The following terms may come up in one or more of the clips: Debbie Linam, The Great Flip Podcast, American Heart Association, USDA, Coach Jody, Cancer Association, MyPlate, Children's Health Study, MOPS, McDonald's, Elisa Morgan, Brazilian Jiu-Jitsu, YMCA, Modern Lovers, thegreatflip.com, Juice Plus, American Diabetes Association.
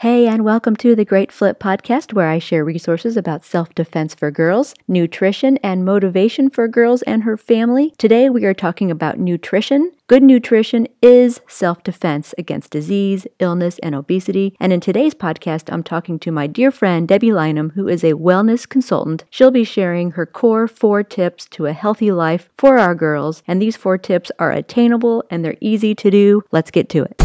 Hey, and welcome to The Great Flip Podcast, where I share resources about self-defense for girls, nutrition, and motivation for girls and her family. Today, we are talking about nutrition. Good nutrition is self-defense against disease, illness, and obesity. And in today's podcast, I'm talking to my dear friend, Debbie Linam, who is a wellness consultant. She'll be sharing her core 4 tips to a healthy life for our girls. And these 4 tips are attainable and they're easy to do. Let's get to it.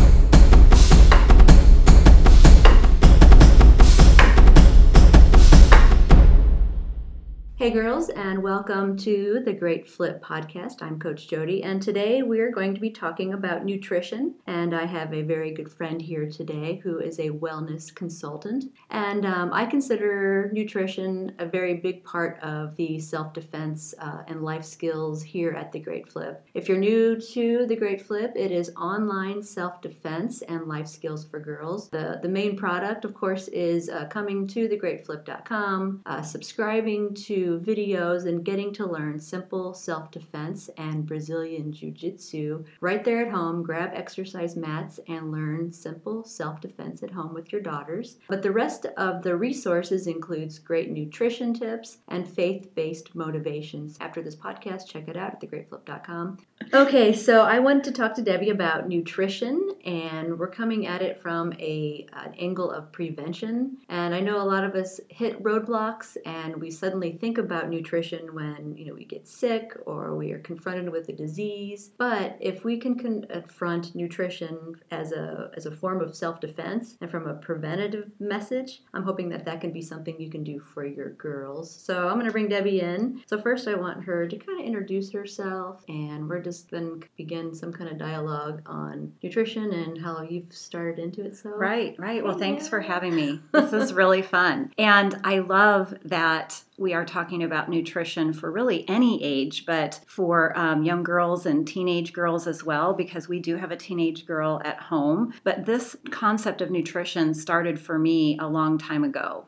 Hey girls, and welcome to The Great Flip Podcast. I'm Coach Jody, and today we're going to be talking about nutrition, and I have a very good friend here today who is a wellness consultant, and I consider nutrition a very big part of the self-defense and life skills here at The Great Flip. If you're new to The Great Flip, it is online self-defense and life skills for girls. The main product, of course, is coming to thegreatflip.com, subscribing to videos, and getting to learn simple self-defense and Brazilian Jiu-Jitsu right there at home. Grab exercise mats and learn simple self-defense at home with your daughters. But the rest of the resources includes great nutrition tips and faith-based motivations. After this podcast, check it out at thegreatflip.com. Okay, so I want to talk to Debbie about nutrition, and we're coming at it from an angle of prevention. And I know a lot of us hit roadblocks and we suddenly think about nutrition when we get sick or we are confronted with a disease. But if we can confront nutrition as a form of self-defense and from a preventative message, I'm hoping that can be something you can do for your girls. So I'm going to bring Debbie in. So first I want her to kind of introduce herself, and we're just then begin some kind of dialogue on nutrition and how you've started into it. So Right. Well, thanks for having me. This is really fun. And I love that we are talking about nutrition for really any age, but for young girls and teenage girls as well, because we do have a teenage girl at home. But this concept of nutrition started for me a long time ago.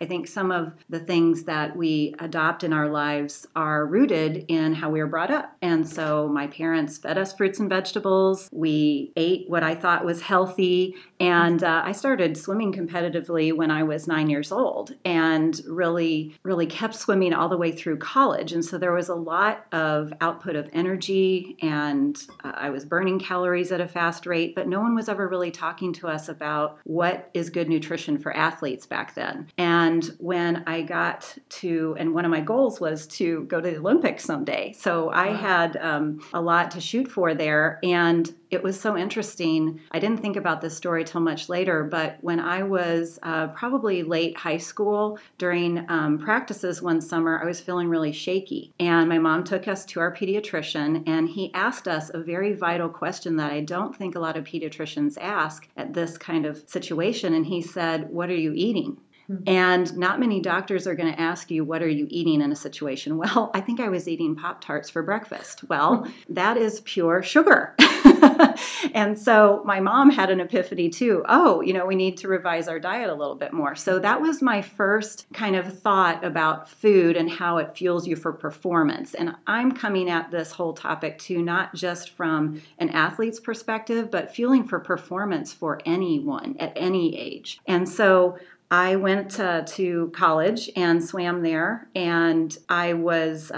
I think some of the things that we adopt in our lives are rooted in how we were brought up. And so my parents fed us fruits and vegetables. We ate what I thought was healthy. And I started swimming competitively when I was 9 years old, and really kept swimming all the way through college. And so there was a lot of output of energy, and I was burning calories at a fast rate, but no one was ever really talking to us about what is good nutrition for athletes back then. And when I got to, and one of my goals was to go to the Olympics someday. So I had a lot to shoot for there. And it was so interesting. I didn't think about this story till much later, but when I was probably late high school during practices one summer, I was feeling really shaky. And my mom took us to our pediatrician, and he asked us a very vital question that I don't think a lot of pediatricians ask at this kind of situation. And he said, "What are you eating?" And not many doctors are going to ask you, what are you eating in a situation? Well, I think I was eating Pop-Tarts for breakfast. Well, that is pure sugar. And so my mom had an epiphany too. We need to revise our diet a little bit more. So that was my first kind of thought about food and how it fuels you for performance. And I'm coming at this whole topic too, not just from an athlete's perspective, but fueling for performance for anyone at any age. And so I went to college and swam there, and I was,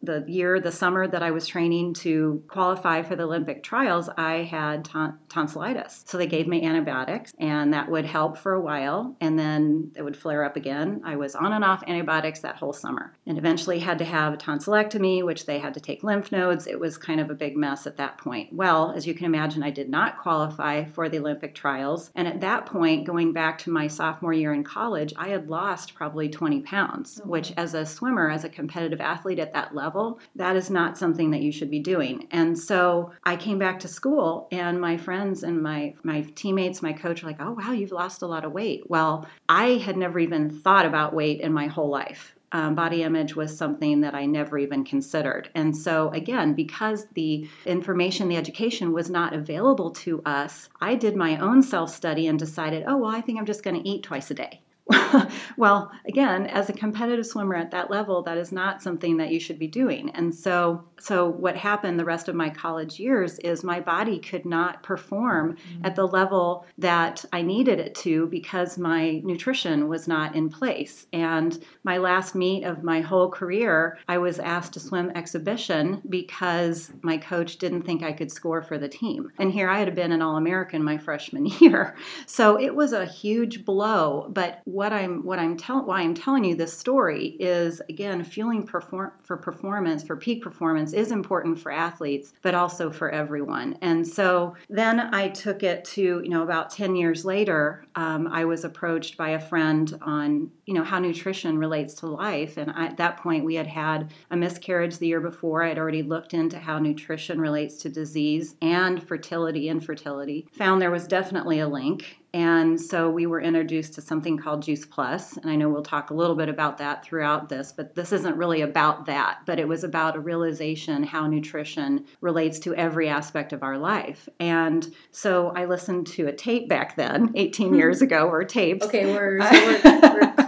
the summer that I was training to qualify for the Olympic trials, I had tonsillitis. So they gave me antibiotics, and that would help for a while, and then it would flare up again. I was on and off antibiotics that whole summer, and eventually had to have a tonsillectomy, which they had to take lymph nodes. It was kind of a big mess at that point. Well, as you can imagine, I did not qualify for the Olympic trials, and at that point, going back to my sophomore year in college, I had lost probably 20 pounds, which as a swimmer, as a competitive athlete at that level, that is not something that you should be doing. And so I came back to school, and my friends and my teammates, my coach were like, "Oh, wow, you've lost a lot of weight." Well, I had never even thought about weight in my whole life. Body image was something that I never even considered. And so again, because the information, the education was not available to us, I did my own self-study and decided, I think I'm just going to eat twice a day. Well, again, as a competitive swimmer at that level, that is not something that you should be doing. And so what happened the rest of my college years is my body could not perform at the level that I needed it to because my nutrition was not in place. And my last meet of my whole career, I was asked to swim exhibition because my coach didn't think I could score for the team. And here I had been an All-American my freshman year. So it was a huge blow, but why I'm telling you this story is, again, fueling for peak performance is important for athletes, but also for everyone. And so then I took it to, about 10 years later, I was approached by a friend on, how nutrition relates to life. And I, at that point, we had a miscarriage the year before. I'd already looked into how nutrition relates to disease and fertility, infertility, found there was definitely a link. And so we were introduced to something called Juice Plus, and I know we'll talk a little bit about that throughout this, but this isn't really about that, but it was about a realization how nutrition relates to every aspect of our life. And so I listened to a tape back then, 18 years ago, or tapes. Okay, we're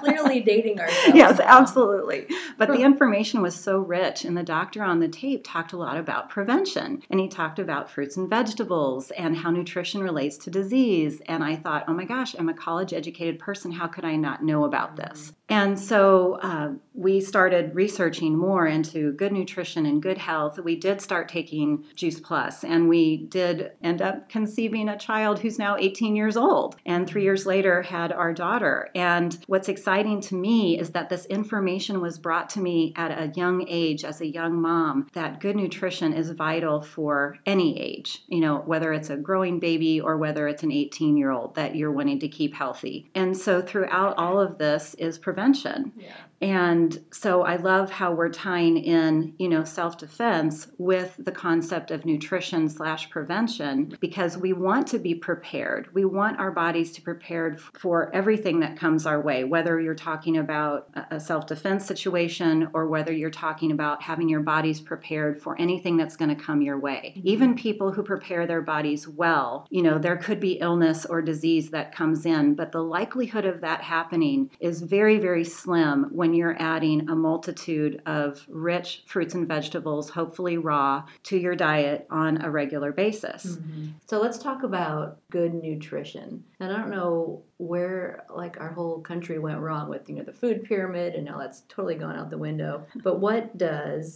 clearly dating ourselves. Yes, absolutely. But the information was so rich, and the doctor on the tape talked a lot about prevention, and he talked about fruits and vegetables and how nutrition relates to disease, and I thought, oh my gosh, I'm a college-educated person. How could I not know about this? And so we started researching more into good nutrition and good health. We did start taking Juice Plus, and we did end up conceiving a child who's now 18 years old, and 3 years later had our daughter. And what's exciting to me is that this information was brought to me at a young age as a young mom, that good nutrition is vital for any age, whether it's a growing baby or whether it's an 18-year-old that you're wanting to keep healthy. And so throughout all of this is prevention. Yeah. And so I love how we're tying in, self-defense with the concept of nutrition/prevention, because we want to be prepared. We want our bodies to be prepared for everything that comes our way, whether you're talking about a self-defense situation or whether you're talking about having your bodies prepared for anything that's going to come your way. Even people who prepare their bodies well, there could be illness or disease that comes in, but the likelihood of that happening is very, very slim when you're adding a multitude of rich fruits and vegetables, hopefully raw, to your diet on a regular basis. Mm-hmm. So let's talk about good nutrition. And I don't know where our whole country went wrong with, the food pyramid, and now that's totally gone out the window. But what does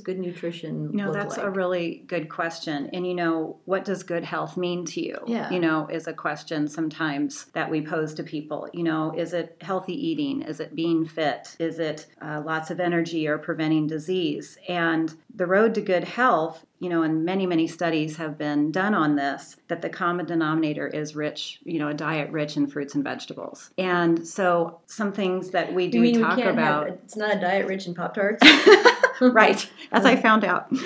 good nutrition look like? That's a really good question. And what does good health mean to you? Yeah. Is a question sometimes that we pose to people. Is it healthy eating? Is it being fit? Is it lots of energy or preventing disease? And the road to good health, and many, many studies have been done on this, that the common denominator is rich, a diet rich in fruits and vegetables. And so some things that we do talk about. It's not a diet rich in Pop-Tarts? Right, as I found out. But,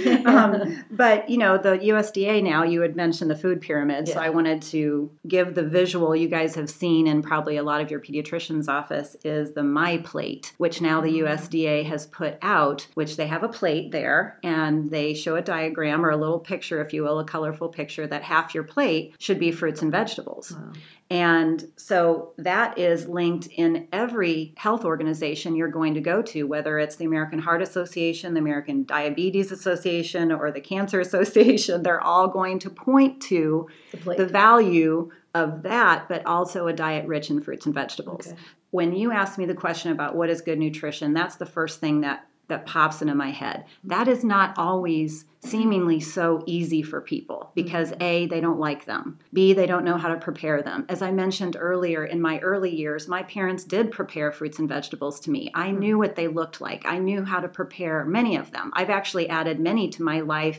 the USDA now, you had mentioned the food pyramid, yeah. So I wanted to give the visual you guys have seen in probably a lot of your pediatrician's office is the MyPlate, which now the USDA has put out, which they have a plate there, and they show a diagram or a little picture, if you will, a colorful picture that half your plate should be fruits and vegetables. Wow. And so that is linked in every health organization you're going to go to, whether it's the American Heart Association, the American Diabetes Association, or the Cancer Association. They're all going to point to the value of that, but also a diet rich in fruits and vegetables. Okay. When you ask me the question about what is good nutrition, that's the first thing that pops into my head. That is not always seemingly so easy for people because A, they don't like them. B, they don't know how to prepare them. As I mentioned earlier, in my early years, my parents did prepare fruits and vegetables to me. I knew what they looked like. I knew how to prepare many of them. I've actually added many to my life,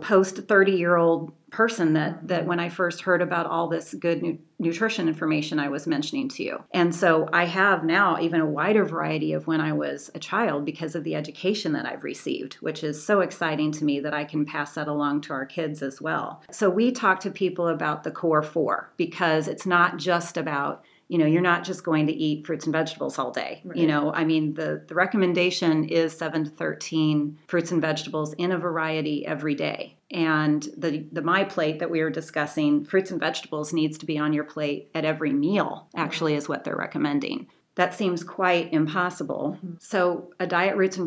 post 30-year-old person that when I first heard about all this good nutrition information I was mentioning to you. And so I have now even a wider variety of when I was a child because of the education that I've received, which is so exciting to me that I can pass that along to our kids as well. So we talk to people about the core four because it's not just about you're not just going to eat fruits and vegetables all day. Right. The recommendation is 7 to 13 fruits and vegetables in a variety every day. And the MyPlate that we were discussing, fruits and vegetables needs to be on your plate at every meal, actually, is what they're recommending. That seems quite impossible. Mm-hmm. So a diet rich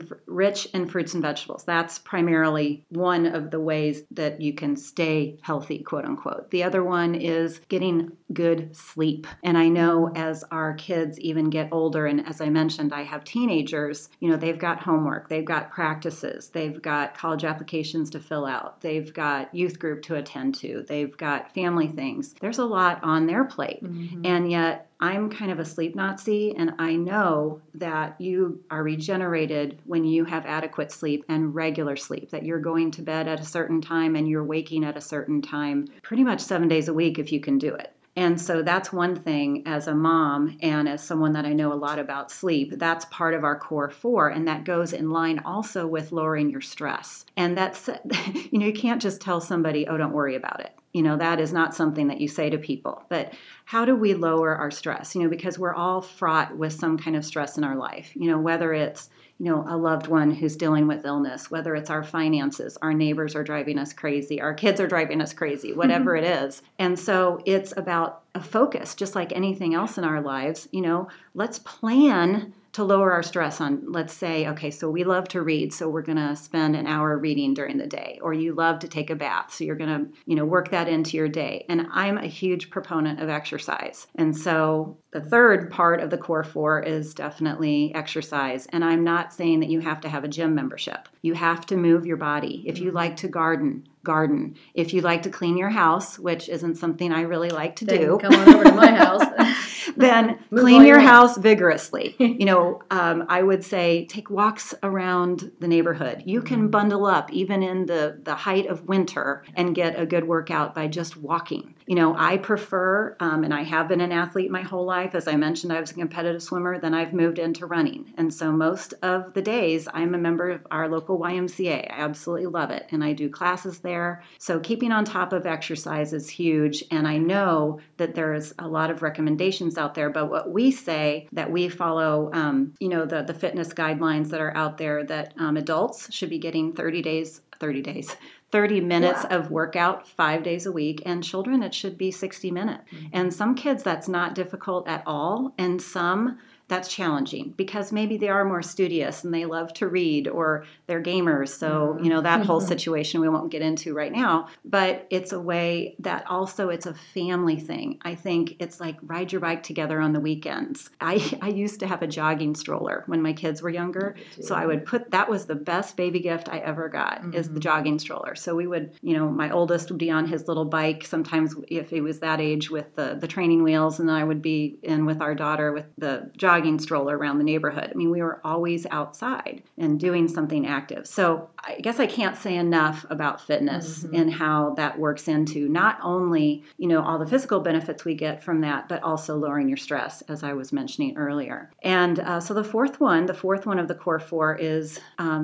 in fruits and vegetables, that's primarily one of the ways that you can stay healthy, quote unquote. The other one is getting good sleep. And I know as our kids even get older, and as I mentioned, I have teenagers, you know, they've got homework, they've got practices, they've got college applications to fill out, they've got youth group to attend to, they've got family things. There's a lot on their plate. Mm-hmm. And yet, I'm kind of a sleep Nazi, and I know that you are regenerated when you have adequate sleep and regular sleep, that you're going to bed at a certain time and you're waking at a certain time pretty much 7 days a week if you can do it. And so that's one thing as a mom and as someone that I know a lot about sleep, that's part of our core four. And that goes in line also with lowering your stress. And that's, you know, you can't just tell somebody, oh, don't worry about it. You know, that is not something that you say to people. But how do we lower our stress? You know, because we're all fraught with some kind of stress in our life, you know, whether it's, you know, a loved one who's dealing with illness, whether it's our finances, our neighbors are driving us crazy, our kids are driving us crazy, whatever mm-hmm. it is. And so it's about a focus, just like anything else in our lives. You know, let's plan to lower our stress on, let's say, okay, so we love to read, so we're going to spend an hour reading during the day, or you love to take a bath, so you're going to, you know, work that into your day. And I'm a huge proponent of exercise. And so the third part of the core four is definitely exercise. And I'm not saying that you have to have a gym membership. You have to move your body. If you like to garden. If you like to clean your house, which isn't something I really like to do. Come on over to my house. Then clean your house vigorously. You know, I would say take walks around the neighborhood. You can bundle up even in the height of winter and get a good workout by just walking. You know, I prefer, and I have been an athlete my whole life. As I mentioned, I was a competitive swimmer. Then I've moved into running. And so most of the days, I'm a member of our local YMCA. I absolutely love it. And I do classes there. So keeping on top of exercise is huge. And I know that there's a lot of recommendations out there, but what we say that we follow, you know, the fitness guidelines that are out there that adults should be getting 30 minutes of workout 5 days a week, and children, it should be 60 minutes. Mm-hmm. And some kids, that's not difficult at all. And some that's challenging because maybe they are more studious and they love to read or they're gamers. So, you know, that whole situation we won't get into right now, but it's a way that also it's a family thing. I think it's like ride your bike together on the weekends. I used to have a jogging stroller when my kids were younger. So I would put, that was the best baby gift I ever got is the jogging stroller. So we would, you know, my oldest would be on his little bike sometimes if he was that age with the training wheels, and then I would be in with our daughter with the jogging stroller around the neighborhood. I mean, we were always outside and doing something active. So I guess I can't say enough about fitness and how that works into not only, you know, all the physical benefits we get from that, but also lowering your stress, as I was mentioning earlier. And so the fourth one of the core four is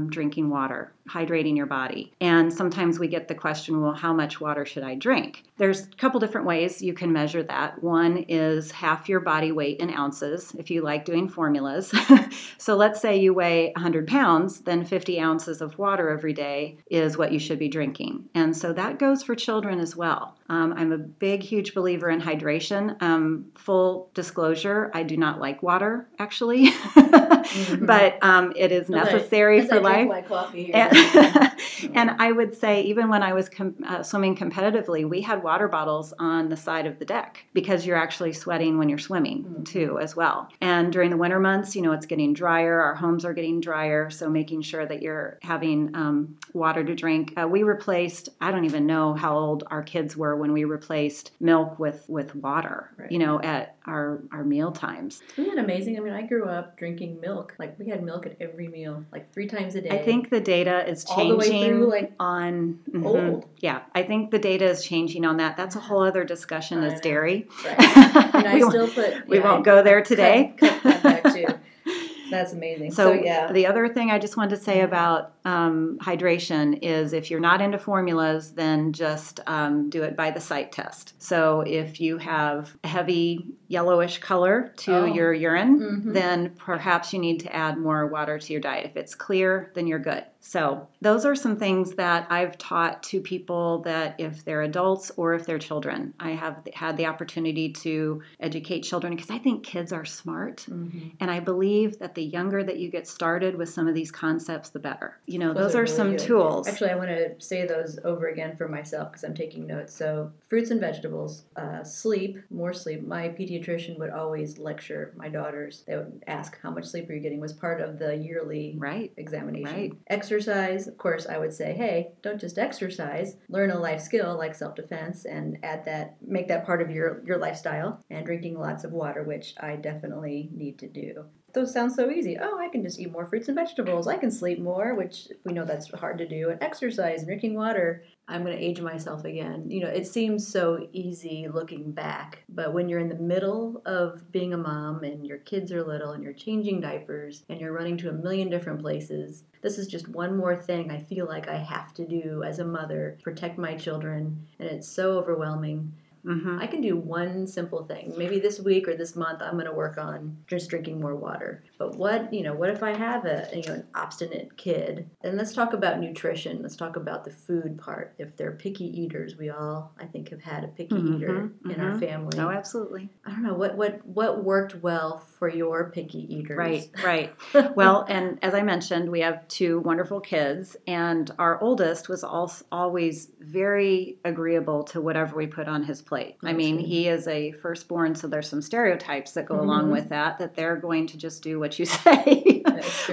drinking water, hydrating your body. And sometimes we get the question, well, how much water should I drink? There's a couple different ways you can measure that. One is half your body weight in ounces, if you like doing formulas. So let's say you weigh 100 pounds, then 50 ounces of water every day is what you should be drinking. And so that goes for children as well. I'm a big, huge believer in hydration. Full disclosure, I do not like water, actually, but it is necessary for life. My coffee here. And I would say even when I was swimming competitively, we had water bottles on the side of the deck because you're actually sweating when you're swimming too as well. And during the winter months, you know, it's getting drier. Our homes are getting drier. So making sure that you're having water to drink. We replaced, I don't even know how old our kids were when we replaced milk with water, you know, at our meal times. Isn't that amazing? I mean, I grew up drinking milk. Like we had milk at every meal, like 3 times a day. I think the data is changing. All the way through, like on old. Yeah, I think the data is changing on that. That's a whole other discussion is dairy. Right. And I still put. We won't go there today. Cut back too. That's amazing. So yeah. The other thing I just wanted to say about hydration is if you're not into formulas, then just do it by the sight test. So if you have heavy yellowish color to your urine, then perhaps you need to add more water to your diet. If it's clear, then you're good. So those are some things that I've taught to people that if they're adults or if they're children. I have had the opportunity to educate children because I think kids are smart. Mm-hmm. And I believe that the younger that you get started with some of these concepts, the better. You know, those are really some good tools. Actually, I want to say those over again for myself because I'm taking notes. So fruits and vegetables, sleep, more sleep. My pediatrician would always lecture my daughters. They would ask how much sleep are you getting was part of the yearly examination. Right. Exercise, of course, I would say, hey, don't just exercise. Learn a life skill like self-defense and add that, make that part of your lifestyle. And drinking lots of water, which I definitely need to do. Those sound so easy. Oh, I can just eat more fruits and vegetables. I can sleep more, which we know that's hard to do. And exercise and drinking water. I'm going to age myself again. You know, it seems so easy looking back, but when you're in the middle of being a mom and your kids are little and you're changing diapers and you're running to a million different places, this is just one more thing I feel like I have to do as a mother, protect my children, and it's so overwhelming. Mm-hmm. I can do one simple thing. Maybe this week or this month, I'm going to work on just drinking more water. But what if I have an obstinate kid? And let's talk about nutrition. Let's talk about the food part. If they're picky eaters, we all, I think, have had a picky eater in our family. Oh, absolutely. I don't know what worked well for your picky eaters. Right. Well, and as I mentioned, we have two wonderful kids, and our oldest was always very agreeable to whatever we put on his plate. I mean, he is a firstborn, so there's some stereotypes that go along with that they're going to just do what you say.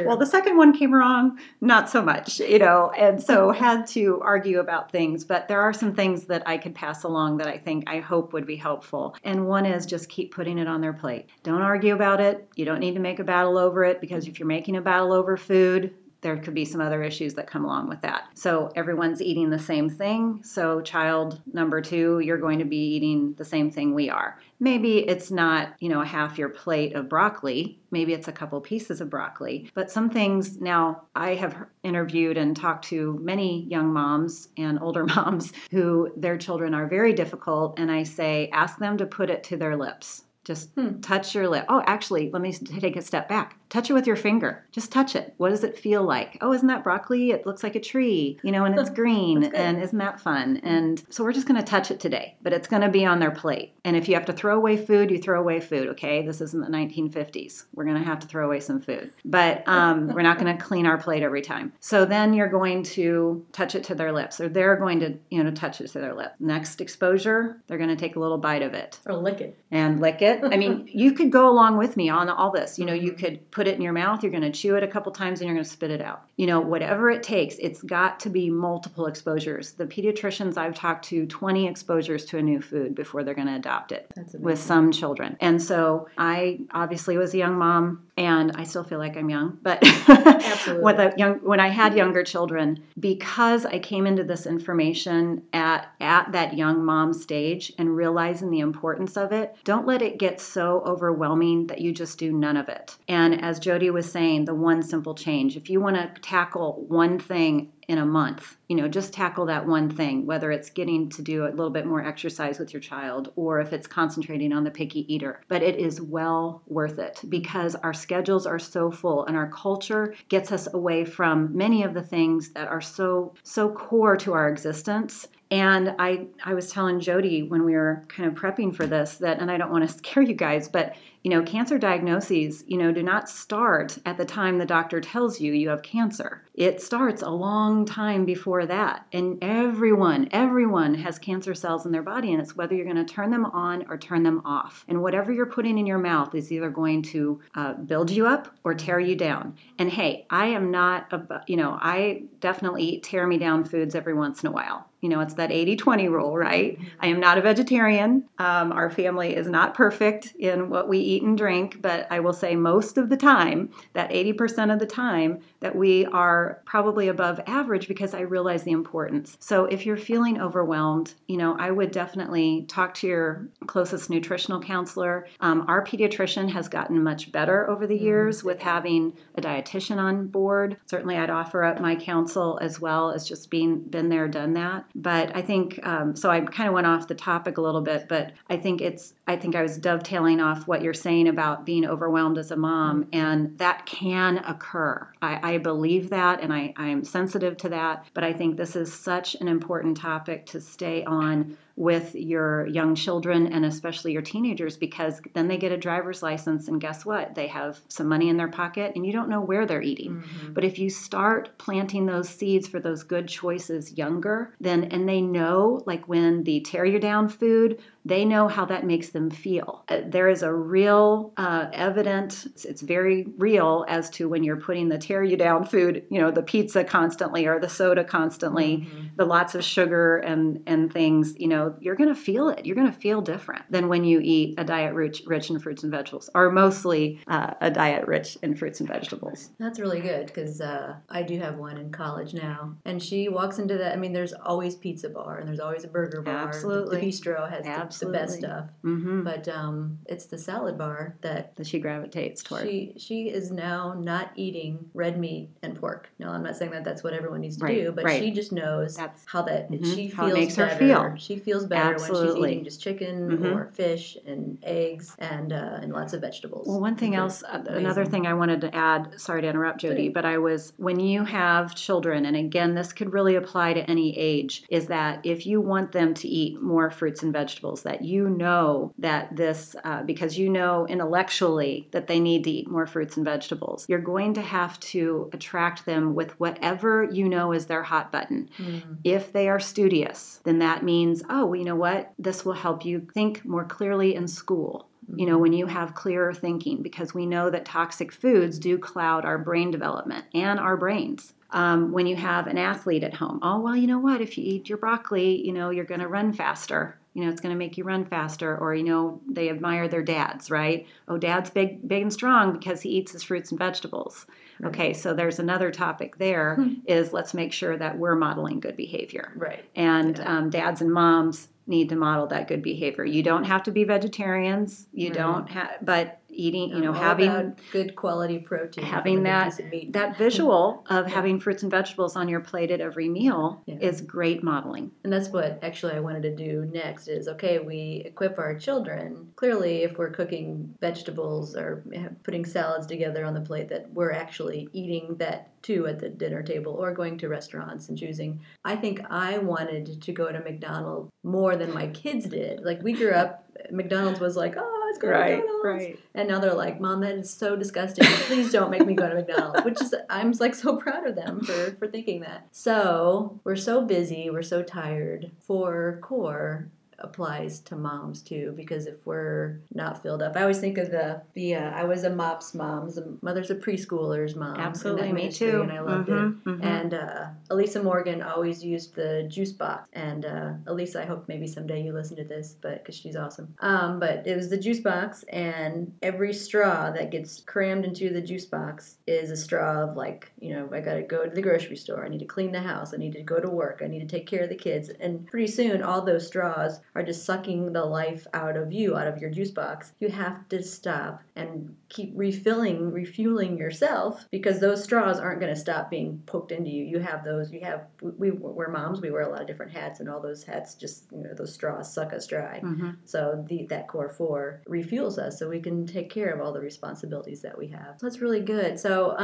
Well, the second one came along, not so much, and so had to argue about things. But there are some things that I could pass along that I hope would be helpful. And one is just keep putting it on their plate. Don't argue about it. You don't need to make a battle over it, because if you're making a battle over food, there could be some other issues that come along with that. So everyone's eating the same thing. So child number 2, you're going to be eating the same thing we are. Maybe it's not, half your plate of broccoli. Maybe it's a couple pieces of broccoli. But some things now, I have interviewed and talked to many young moms and older moms who their children are very difficult. And I say, ask them to put it to their lips. Just touch your lip. Oh, actually, let me take a step back. Touch it with your finger. Just touch it. What does it feel like? Oh, isn't that broccoli? It looks like a tree, and it's green. And isn't that fun? And so we're just going to touch it today, but it's going to be on their plate. And if you have to throw away food, you throw away food, okay? This isn't the 1950s. We're going to have to throw away some food. But we're not going to clean our plate every time. So then you're going to touch it to their lips, or they're going to, touch it to their lip. Next exposure, they're going to take a little bite of it. Or lick it. And lick it. I mean, you could go along with me on all this. You could put it in your mouth, you're going to chew it a couple times, and you're going to spit it out. Whatever it takes, it's got to be multiple exposures. The pediatricians I've talked to, 20 exposures to a new food before they're going to adopt it with some children. And so I obviously was a young mom, and I still feel like I'm young, but when I had younger children, because I came into this information at that young mom stage and realizing the importance of it, don't let it gets so overwhelming that you just do none of it. And as Jody was saying, the one simple change, if you want to tackle one thing in a month, just tackle that one thing, whether it's getting to do a little bit more exercise with your child or if it's concentrating on the picky eater. But it is well worth it because our schedules are so full and our culture gets us away from many of the things that are so core to our existence. And I was telling Jody when we were kind of prepping for this that, and I don't want to scare you guys, but cancer diagnoses, do not start at the time the doctor tells you you have cancer. It starts a long time before that. And everyone has cancer cells in their body, and it's whether you're going to turn them on or turn them off. And whatever you're putting in your mouth is either going to build you up or tear you down. And hey, I am not, I definitely eat tear me down foods every once in a while. It's that 80-20 rule, right? I am not a vegetarian. Our family is not perfect in what we eat. eat and drink, but I will say most of the time, that 80% of the time, that we are probably above average because I realize the importance. So if you're feeling overwhelmed, I would definitely talk to your closest nutritional counselor. Our pediatrician has gotten much better over the years with having a dietitian on board. Certainly I'd offer up my counsel as well as just been there, done that. But I think, so I kind of went off the topic a little bit, but I think I was dovetailing off what you're saying about being overwhelmed as a mom, and that can occur. I believe that, and I am sensitive to that, but I think this is such an important topic to stay on with your young children and especially your teenagers, because then they get a driver's license and guess what? They have some money in their pocket and you don't know where they're eating. Mm-hmm. But if you start planting those seeds for those good choices younger, and they know, like when the tear you down food, they know how that makes them feel. There is a real evident, it's very real as to when you're putting the tear you down food, the pizza constantly or the soda constantly, mm-hmm. the lots of sugar and things, you're going to feel it. You're going to feel different than when you eat a diet rich in fruits and vegetables, or mostly a diet rich in fruits and vegetables. That's really good, because I do have one in college now, and she walks into that. I mean, there's always pizza bar and there's always a burger bar. Absolutely. The bistro has the best stuff. Mm-hmm. But it's the salad bar that she gravitates toward. She is now not eating red meat and pork. No, I'm not saying that that's what everyone needs to do, but she just knows how it makes her feel. She feels better when she's eating just chicken mm-hmm. or fish and eggs and lots of vegetables. Well, one thing else, another thing I wanted to add, sorry to interrupt, Jody, but when you have children, and again, this could really apply to any age, is that if you want them to eat more fruits and vegetables, that that this, because intellectually that they need to eat more fruits and vegetables, you're going to have to attract them with whatever is their hot button. Mm-hmm. If they are studious, then that means, this will help you think more clearly in school. When you have clearer thinking, because we know that toxic foods do cloud our brain development and our brains. When you have an athlete at home, if you eat your broccoli, you're going to run faster. It's going to make you run faster. Or, they admire their dads, right? Oh, dad's big and strong because he eats his fruits and vegetables. Right. Okay, so there's another topic there is let's make sure that we're modeling good behavior. Right. And dads and moms need to model that good behavior. You don't have to be vegetarians. You don't have, but eating, having good quality protein, having that visual of having fruits and vegetables on your plate at every meal is great modeling. And that's what actually I wanted to do next is, we equip our children. Clearly, if we're cooking vegetables or putting salads together on the plate, that we're actually eating that too at the dinner table, or going to restaurants and choosing. I think I wanted to go to McDonald's more than my kids did. Like, we grew up, McDonald's was like, let's go to McDonald's. Right. And now they're like, Mom, that is so disgusting. Please don't make me go to McDonald's, which is, I'm like so proud of them for thinking that. So we're so busy, we're so tired. For core applies to moms too, because if we're not filled up, I always think of the I was a MOPS mom, mothers of preschoolers mom. Absolutely, me too. And I loved it. Mm-hmm. And Elisa Morgan always used the juice box. And Elisa, I hope maybe someday you listen to this, but because she's awesome. But it was the juice box, and every straw that gets crammed into the juice box is a straw of I got to go to the grocery store, I need to clean the house, I need to go to work, I need to take care of the kids. And pretty soon all those straws are just sucking the life out of your juice box. You have to stop and keep refueling yourself, because those straws aren't going to stop being poked into you. You have those, we're moms, we wear a lot of different hats, and all those hats just, those straws suck us dry. Mm-hmm. So that core four refuels us so we can take care of all the responsibilities that we have. So that's really good. So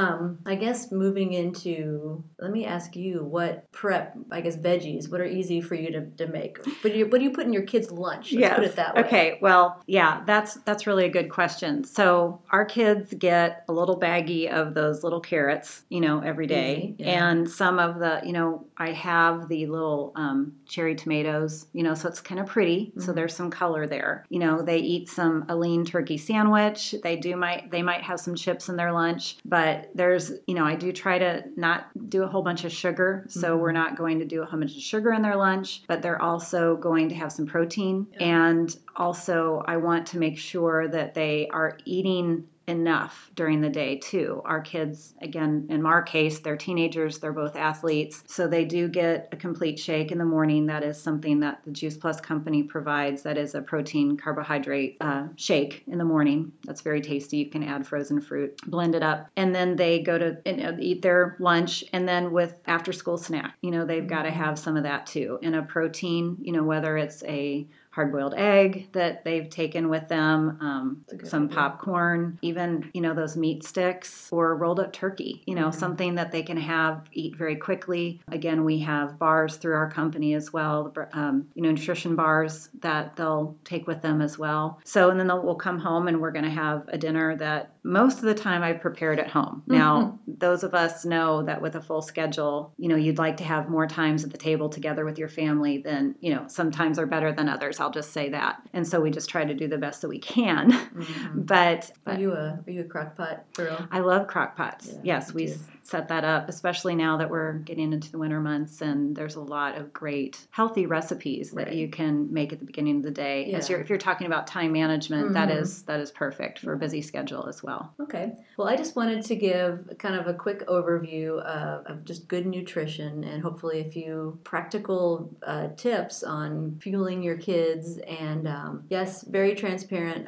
I guess let me ask you what prep, I guess veggies, what are easy for you to make? What do you put in your kids' lunch? Let's put it that way. Okay. Well, yeah, that's really a good question. So our kids get a little baggie of those little carrots, every day. Yeah. And some of the, I have the little cherry tomatoes, so it's kind of pretty. Mm-hmm. So there's some color there. They eat a lean turkey sandwich. They might have some chips in their lunch, but there's, I do try to not do a whole bunch of sugar. So mm-hmm. we're not going to do a whole bunch of sugar in their lunch, but they're also going to have some protein. And also I want to make sure that they are eating enough during the day too. Our kids, again, in our case, they're teenagers, they're both athletes, so they do get a complete shake in the morning. That is something that the Juice Plus company provides. That is a protein carbohydrate shake in the morning. That's very tasty. You can add frozen fruit, blend it up, and then they go to eat their lunch, and then with after school snack, they've got to have some of that too. And a protein, whether it's a hard-boiled egg that they've taken with them, some popcorn, even, those meat sticks or rolled up turkey, something that they can eat very quickly. Again, we have bars through our company as well, nutrition bars that they'll take with them as well. So, and then we'll come home and we're going to have a dinner that most of the time I prepared at home. Now, those of us know that with a full schedule, you'd like to have more times at the table together with your family than, sometimes are better than others. I'll just say that. And so we just try to do the best that we can. Mm-hmm. But are you a crock pot girl? I love crock pots. Yeah, yes, we set that up, especially now that we're getting into the winter months, and there's a lot of great healthy recipes that you can make at the beginning of the day. Yeah. If you're talking about time management, that is perfect for a busy schedule as well. Okay. Well, I just wanted to give kind of a quick overview of just good nutrition and hopefully a few practical tips on fueling your kids. And yes, very transparent.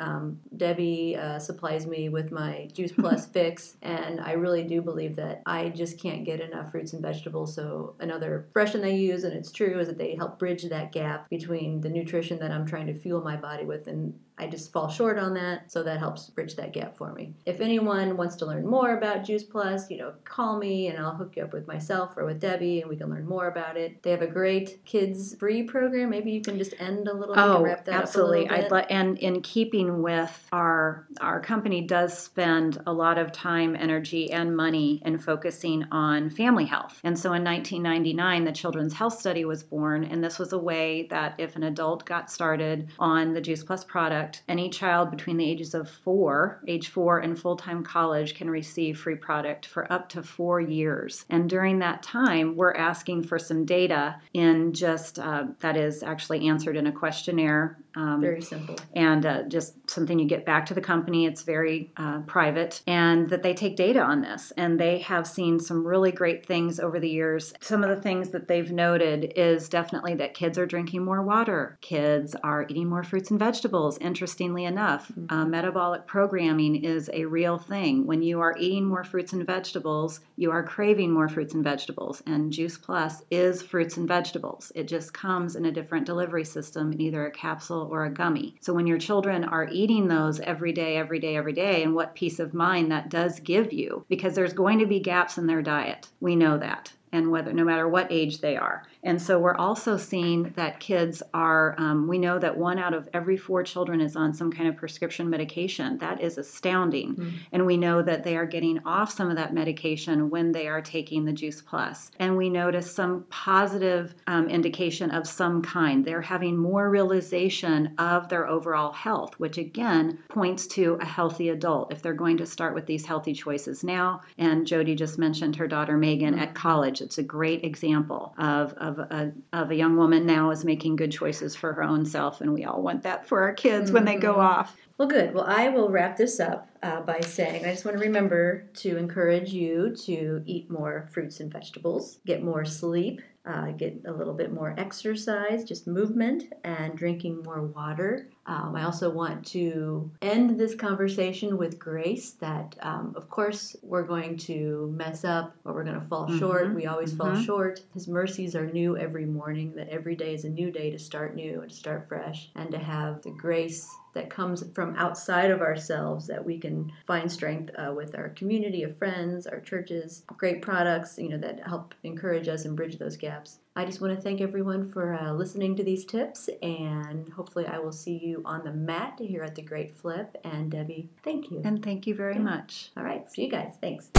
Debbie supplies me with my Juice Plus fix, and I really do believe that I just can't get enough fruits and vegetables. So another expression they use, and it's true, is that they help bridge that gap between the nutrition that I'm trying to fuel my body with, and I just fall short on that, so that helps bridge that gap for me. If anyone wants to learn more about Juice Plus, call me and I'll hook you up with myself or with Debbie, and we can learn more about it. They have a great kids-free program. Maybe you can just end a little bit and wrap that up a little bit. And in keeping with our company does spend a lot of time, energy, and money in focusing on family health. And so in 1999, the Children's Health Study was born, and this was a way that if an adult got started on the Juice Plus product, any child between the ages of age 4 and full-time college can receive free product for up to 4 years. And during that time, we're asking for some data in just, that is actually answered in a questionnaire. Very simple. And just something you get back to the company. It's very private. And that they take data on this. And they have seen some really great things over the years. Some of the things that they've noted is definitely that kids are drinking more water. Kids are eating more fruits and vegetables. Interestingly enough, metabolic programming is a real thing. When you are eating more fruits and vegetables, you are craving more fruits and vegetables. And Juice Plus is fruits and vegetables. It just comes in a different delivery system, in either a capsule or a gummy. So when your children are eating those every day, and what peace of mind that does give you, because there's going to be gaps in their diet. We know that. And no matter what age they are. And so we're also seeing that kids are, we know that 1 out of every 4 children is on some kind of prescription medication. That is astounding. Mm-hmm. And we know that they are getting off some of that medication when they are taking the Juice Plus. And we notice some positive indication of some kind. They're having more realization of their overall health, which again points to a healthy adult if they're going to start with these healthy choices now. And Jody just mentioned her daughter Megan at college. It's a great example of a young woman now is making good choices for her own self, and we all want that for our kids when they go off. Well, good. Well, I will wrap this up by saying I just want to remember to encourage you to eat more fruits and vegetables, get more sleep, get a little bit more exercise, just movement, and drinking more water. I also want to end this conversation with grace that, of course, we're going to mess up or we're going to fall short. We always fall short. His mercies are new every morning, that every day is a new day to start new and to start fresh, and to have the grace that comes from outside of ourselves, that we can find strength with our community of friends, our churches, great products, that help encourage us and bridge those gaps. I just want to thank everyone for listening to these tips, and hopefully I will see you on the mat here at The Great Flip. And Debbie, thank you. And thank you very much. All right. See you guys. Thanks.